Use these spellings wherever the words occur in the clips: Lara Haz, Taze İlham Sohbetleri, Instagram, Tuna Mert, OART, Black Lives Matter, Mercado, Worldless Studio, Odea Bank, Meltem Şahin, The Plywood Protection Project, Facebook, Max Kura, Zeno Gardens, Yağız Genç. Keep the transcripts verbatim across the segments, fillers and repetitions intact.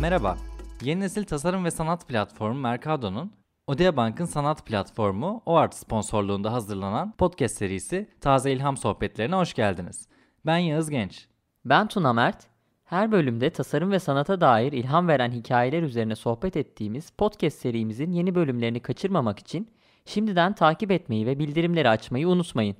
Merhaba, yeni nesil tasarım ve sanat platformu Mercado'nun, Odea Bank'ın sanat platformu O A R T sponsorluğunda hazırlanan podcast serisi Taze İlham Sohbetlerine hoş geldiniz. Ben Yağız Genç. Ben Tuna Mert. Her bölümde tasarım ve sanata dair ilham veren hikayeler üzerine sohbet ettiğimiz podcast serimizin yeni bölümlerini kaçırmamak için şimdiden takip etmeyi ve bildirimleri açmayı unutmayın.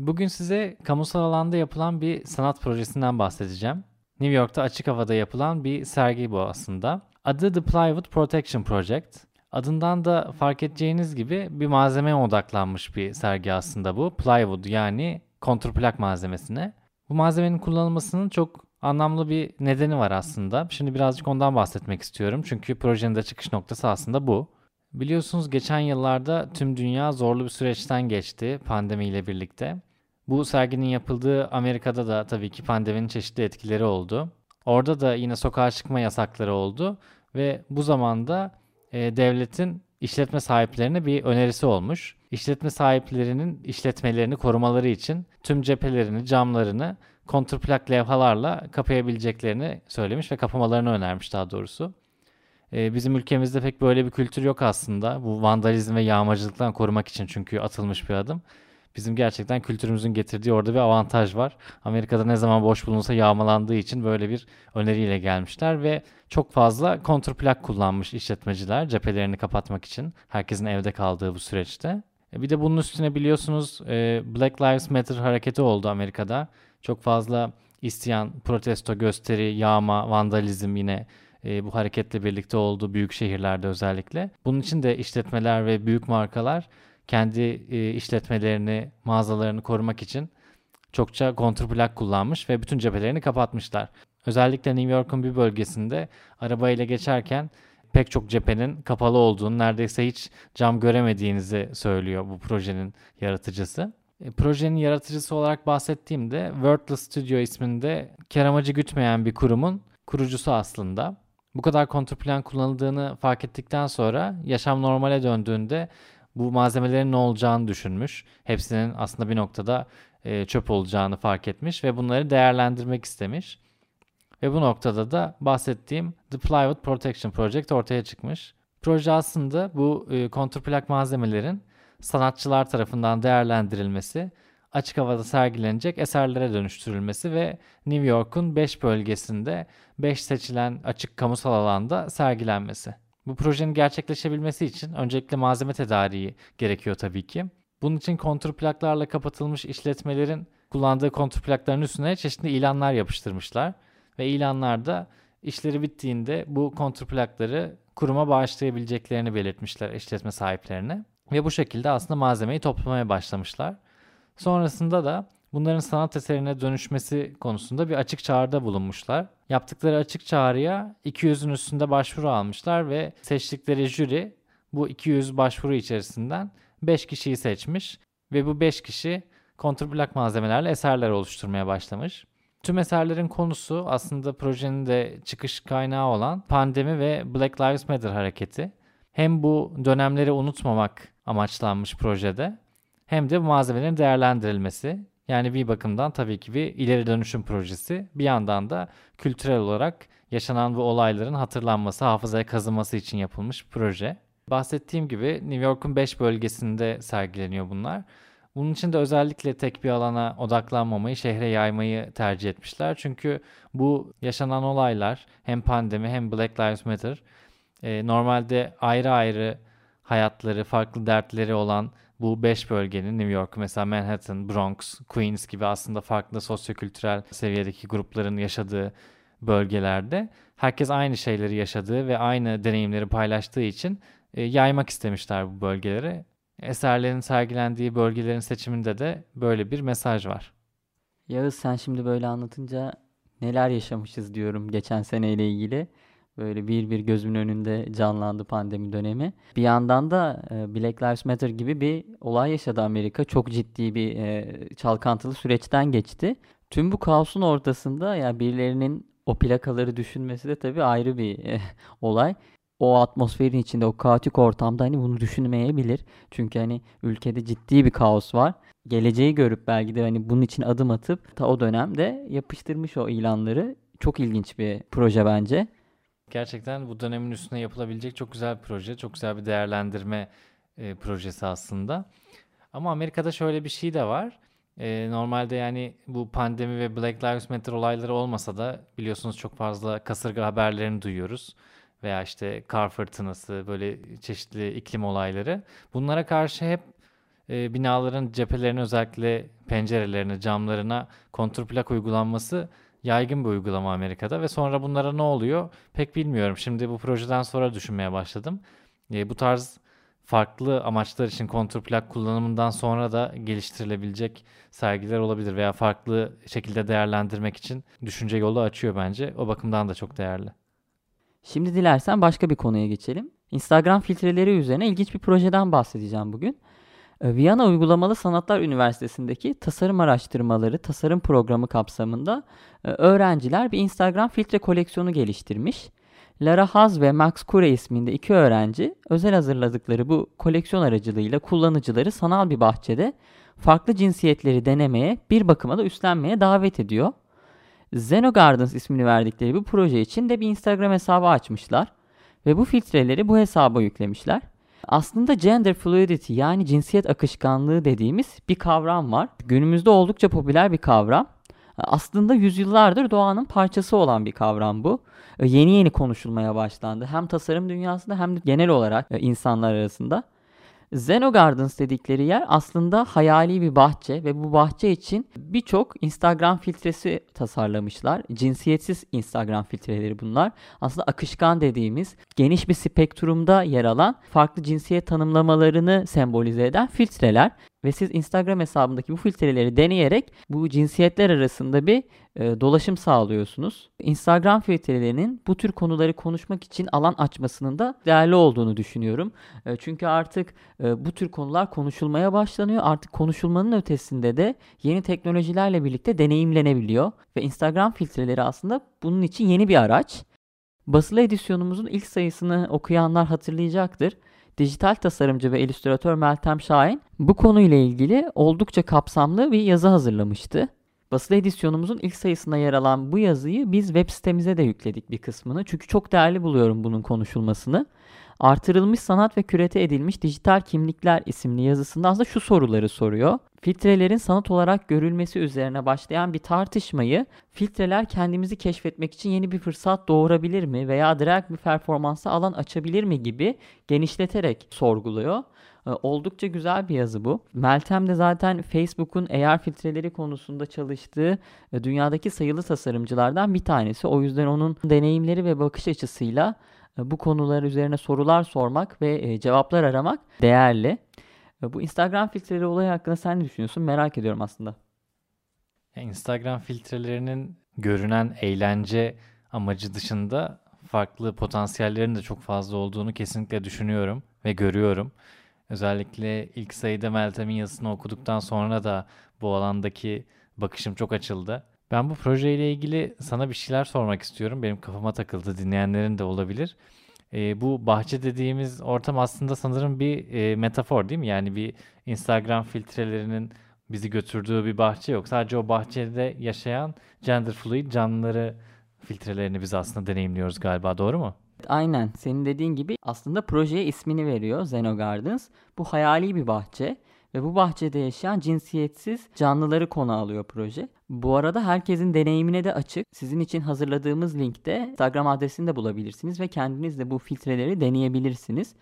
Bugün size kamusal alanda yapılan bir sanat projesinden bahsedeceğim. New York'ta açık havada yapılan bir sergi bu aslında. Adı The Plywood Protection Project. Adından da fark edeceğiniz gibi bir malzemeye odaklanmış bir sergi aslında bu. Plywood, yani kontrplak malzemesine. Bu malzemenin kullanılmasının çok anlamlı bir nedeni var aslında. Şimdi birazcık ondan bahsetmek istiyorum. Çünkü projenin de çıkış noktası aslında bu. Biliyorsunuz geçen yıllarda tüm dünya zorlu bir süreçten geçti pandemiyle birlikte. Bu serginin yapıldığı Amerika'da da tabii ki pandeminin çeşitli etkileri oldu. Orada da yine sokağa çıkma yasakları oldu ve bu zamanda e, devletin işletme sahiplerine bir önerisi olmuş. İşletme sahiplerinin işletmelerini korumaları için tüm cephelerini, camlarını kontrplak levhalarla kapayabileceklerini söylemiş ve kapamalarını önermiş daha doğrusu. Bizim ülkemizde pek böyle bir kültür yok aslında. Bu vandalizm ve yağmacılıktan korumak için çünkü atılmış bir adım. Bizim gerçekten kültürümüzün getirdiği orada bir avantaj var. Amerika'da ne zaman boş bulunsa yağmalandığı için böyle bir öneriyle gelmişler ve çok fazla kontrplak kullanmış işletmeciler cephelerini kapatmak için herkesin evde kaldığı bu süreçte. Bir de bunun üstüne biliyorsunuz Black Lives Matter hareketi oldu Amerika'da. Çok fazla isyan, protesto, gösteri, yağma, vandalizm yine E, bu hareketle birlikte oldu büyük şehirlerde özellikle. Bunun için de işletmeler ve büyük markalar kendi e, işletmelerini, mağazalarını korumak için çokça kontrplak kullanmış ve bütün cephelerini kapatmışlar. Özellikle New York'un bir bölgesinde arabayla geçerken pek çok cephenin kapalı olduğunu, neredeyse hiç cam göremediğinizi söylüyor bu projenin yaratıcısı. Projenin yaratıcısı olarak bahsettiğimde Worldless Studio isminde kar amacı gütmeyen bir kurumun kurucusu aslında. Bu kadar kontrplan kullanıldığını fark ettikten sonra yaşam normale döndüğünde bu malzemelerin ne olacağını düşünmüş. Hepsinin aslında bir noktada e, çöp olacağını fark etmiş ve bunları değerlendirmek istemiş. Ve bu noktada da bahsettiğim The Plywood Protection Project ortaya çıkmış. Proje aslında bu e, kontrplak malzemelerin sanatçılar tarafından değerlendirilmesi, açık havada sergilenecek eserlere dönüştürülmesi ve New York'un beş bölgesinde beş seçilen açık kamusal alanda sergilenmesi. Bu projenin gerçekleşebilmesi için öncelikle malzeme tedariği gerekiyor tabii ki. Bunun için kontrplaklarla kapatılmış işletmelerin kullandığı kontrplakların üstüne çeşitli ilanlar yapıştırmışlar ve ilanlarda işleri bittiğinde bu kontrplakları kuruma bağışlayabileceklerini belirtmişler işletme sahiplerine ve bu şekilde aslında malzemeyi toplamaya başlamışlar. Sonrasında da bunların sanat eserine dönüşmesi konusunda bir açık çağrıda bulunmuşlar. Yaptıkları açık çağrıya iki yüzün üstünde başvuru almışlar ve seçtikleri jüri bu iki yüz başvuru içerisinden beş kişiyi seçmiş ve bu beş kişi kontrplak malzemelerle eserler oluşturmaya başlamış. Tüm eserlerin konusu aslında projenin de çıkış kaynağı olan pandemi ve Black Lives Matter hareketi. Hem bu dönemleri unutmamak amaçlanmış projede, hem de bu malzemelerin değerlendirilmesi, yani bir bakımdan tabii ki bir ileri dönüşüm projesi, bir yandan da kültürel olarak yaşanan bu olayların hatırlanması, hafızaya kazınması için yapılmış proje. Bahsettiğim gibi New York'un beş bölgesinde sergileniyor bunlar. Bunun için de özellikle tek bir alana odaklanmamayı, şehre yaymayı tercih etmişler. Çünkü bu yaşanan olaylar, hem pandemi hem Black Lives Matter, normalde ayrı ayrı hayatları, farklı dertleri olan bu beş bölgenin, New York mesela, Manhattan, Bronx, Queens gibi aslında farklı sosyokültürel seviyedeki grupların yaşadığı bölgelerde herkes aynı şeyleri yaşadığı ve aynı deneyimleri paylaştığı için yaymak istemişler bu bölgeleri. Eserlerin sergilendiği bölgelerin seçiminde de böyle bir mesaj var. Yağız, sen şimdi böyle anlatınca neler yaşamışız diyorum geçen seneyle ilgili. Böyle bir bir gözümün önünde canlandı pandemi dönemi. Bir yandan da Black Lives Matter gibi bir olay yaşadı Amerika. Çok ciddi bir çalkantılı süreçten geçti. Tüm bu kaosun ortasında yani birilerinin o plakaları düşünmesi de tabii ayrı bir olay. O atmosferin içinde, o kaotik ortamda hani bunu düşünmeyebilir. Çünkü hani ülkede ciddi bir kaos var. Geleceği görüp belki de hani bunun için adım atıp ta o dönemde yapıştırmış o ilanları. Çok ilginç bir proje bence. Gerçekten bu dönemin üstüne yapılabilecek çok güzel bir proje, çok güzel bir değerlendirme e, projesi aslında. Ama Amerika'da şöyle bir şey de var. E, normalde yani bu pandemi ve Black Lives Matter olayları olmasa da biliyorsunuz çok fazla kasırga haberlerini duyuyoruz. Veya işte kar fırtınası, böyle çeşitli iklim olayları. Bunlara karşı hep e, binaların cephelerine, özellikle pencerelerine, camlarına kontrplak uygulanması yaygın bir uygulama Amerika'da ve sonra bunlara ne oluyor pek bilmiyorum. Şimdi bu projeden sonra düşünmeye başladım. E, bu tarz farklı amaçlar için kontrplak kullanımından sonra da geliştirilebilecek sergiler olabilir veya farklı şekilde değerlendirmek için düşünce yolu açıyor bence. O bakımdan da çok değerli. Şimdi dilersen başka bir konuya geçelim. Instagram filtreleri üzerine ilginç bir projeden bahsedeceğim bugün. Viyana Uygulamalı Sanatlar Üniversitesi'ndeki tasarım araştırmaları, tasarım programı kapsamında öğrenciler bir Instagram filtre koleksiyonu geliştirmiş. Lara Haz ve Max Kura isminde iki öğrenci özel hazırladıkları bu koleksiyon aracılığıyla kullanıcıları sanal bir bahçede farklı cinsiyetleri denemeye, bir bakıma da üstlenmeye davet ediyor. Zeno Gardens ismini verdikleri bu proje için de bir Instagram hesabı açmışlar ve bu filtreleri bu hesaba yüklemişler. Aslında gender fluidity, yani cinsiyet akışkanlığı dediğimiz bir kavram var. Günümüzde oldukça popüler bir kavram. Aslında yüzyıllardır doğanın parçası olan bir kavram bu. Yeni yeni konuşulmaya başlandı. Hem tasarım dünyasında hem de genel olarak insanlar arasında. Zeno Gardens dedikleri yer aslında hayali bir bahçe ve bu bahçe için birçok Instagram filtresi tasarlamışlar. Cinsiyetsiz Instagram filtreleri bunlar. Aslında akışkan dediğimiz, geniş bir spektrumda yer alan, farklı cinsiyet tanımlamalarını sembolize eden filtreler. Ve siz Instagram hesabındaki bu filtreleri deneyerek bu cinsiyetler arasında bir e, dolaşım sağlıyorsunuz. Instagram filtrelerinin bu tür konuları konuşmak için alan açmasının da değerli olduğunu düşünüyorum. E, çünkü artık e, bu tür konular konuşulmaya başlanıyor. Artık konuşulmanın ötesinde de yeni teknolojilerle birlikte deneyimlenebiliyor. Ve Instagram filtreleri aslında bunun için yeni bir araç. Basılı edisyonumuzun ilk sayısını okuyanlar hatırlayacaktır. Dijital tasarımcı ve illüstratör Meltem Şahin bu konuyla ilgili oldukça kapsamlı bir yazı hazırlamıştı. Basılı edisyonumuzun ilk sayısına yer alan bu yazıyı biz web sitemize de yükledik bir kısmını. Çünkü çok değerli buluyorum bunun konuşulmasını. Artırılmış sanat ve kürete edilmiş dijital kimlikler isimli yazısında aslında şu soruları soruyor. Filtrelerin sanat olarak görülmesi üzerine başlayan bir tartışmayı, filtreler kendimizi keşfetmek için yeni bir fırsat doğurabilir mi veya direkt bir performansa alan açabilir mi gibi genişleterek sorguluyor. Oldukça güzel bir yazı bu. Meltem de zaten Facebook'un A R filtreleri konusunda çalıştığı dünyadaki sayılı tasarımcılardan bir tanesi. O yüzden onun deneyimleri ve bakış açısıyla bu konular üzerine sorular sormak ve cevaplar aramak değerli. Bu Instagram filtreleri olayı hakkında sen ne düşünüyorsun? Merak ediyorum aslında. Instagram filtrelerinin görünen eğlence amacı dışında farklı potansiyellerin de çok fazla olduğunu kesinlikle düşünüyorum ve görüyorum. Özellikle ilk sayıda Meltem'in yazısını okuduktan sonra da bu alandaki bakışım çok açıldı. Ben bu projeyle ilgili sana bir şeyler sormak istiyorum. Benim kafama takıldı, dinleyenlerin de olabilir. E, bu bahçe dediğimiz ortam aslında sanırım bir e, metafor değil mi? Yani bir Instagram filtrelerinin bizi götürdüğü bir bahçe yok. Sadece o bahçede yaşayan gender fluid canlıları, filtrelerini biz aslında deneyimliyoruz galiba, doğru mu? Aynen, senin dediğin gibi aslında projeye ismini veriyor Zeno Gardens. Bu hayali bir bahçe ve bu bahçede yaşayan cinsiyetsiz canlıları konu alıyor proje. Bu arada herkesin deneyimine de açık. Sizin için hazırladığımız linkte Instagram adresini de bulabilirsiniz ve kendiniz de bu filtreleri deneyebilirsiniz.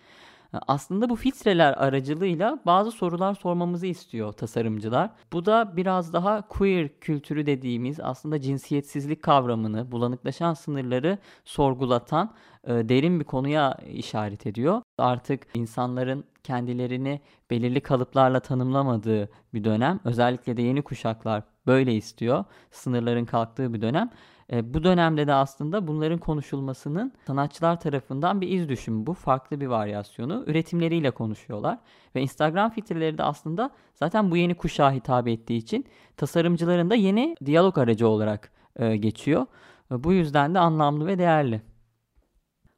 Aslında bu filtreler aracılığıyla bazı sorular sormamızı istiyor tasarımcılar. Bu da biraz daha queer kültürü dediğimiz, aslında cinsiyetsizlik kavramını, bulanıklaşan sınırları sorgulatan e, derin bir konuya işaret ediyor. Artık insanların kendilerini belirli kalıplarla tanımlamadığı bir dönem. Özellikle de yeni kuşaklar böyle istiyor. Sınırların kalktığı bir dönem. E, bu dönemde de aslında bunların konuşulmasının sanatçılar tarafından bir iz düşümü bu. Farklı bir varyasyonu. Üretimleriyle konuşuyorlar. Ve Instagram filtreleri de aslında zaten bu yeni kuşağa hitap ettiği için tasarımcıların da yeni diyalog aracı olarak e, geçiyor. E, bu yüzden de anlamlı ve değerli.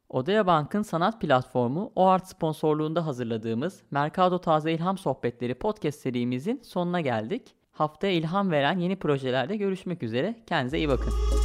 Odea Bank'ın sanat platformu O A R T sponsorluğunda hazırladığımız Mercado Taze İlham Sohbetleri podcast serimizin sonuna geldik. Haftaya ilham veren yeni projelerde görüşmek üzere. Kendinize iyi bakın.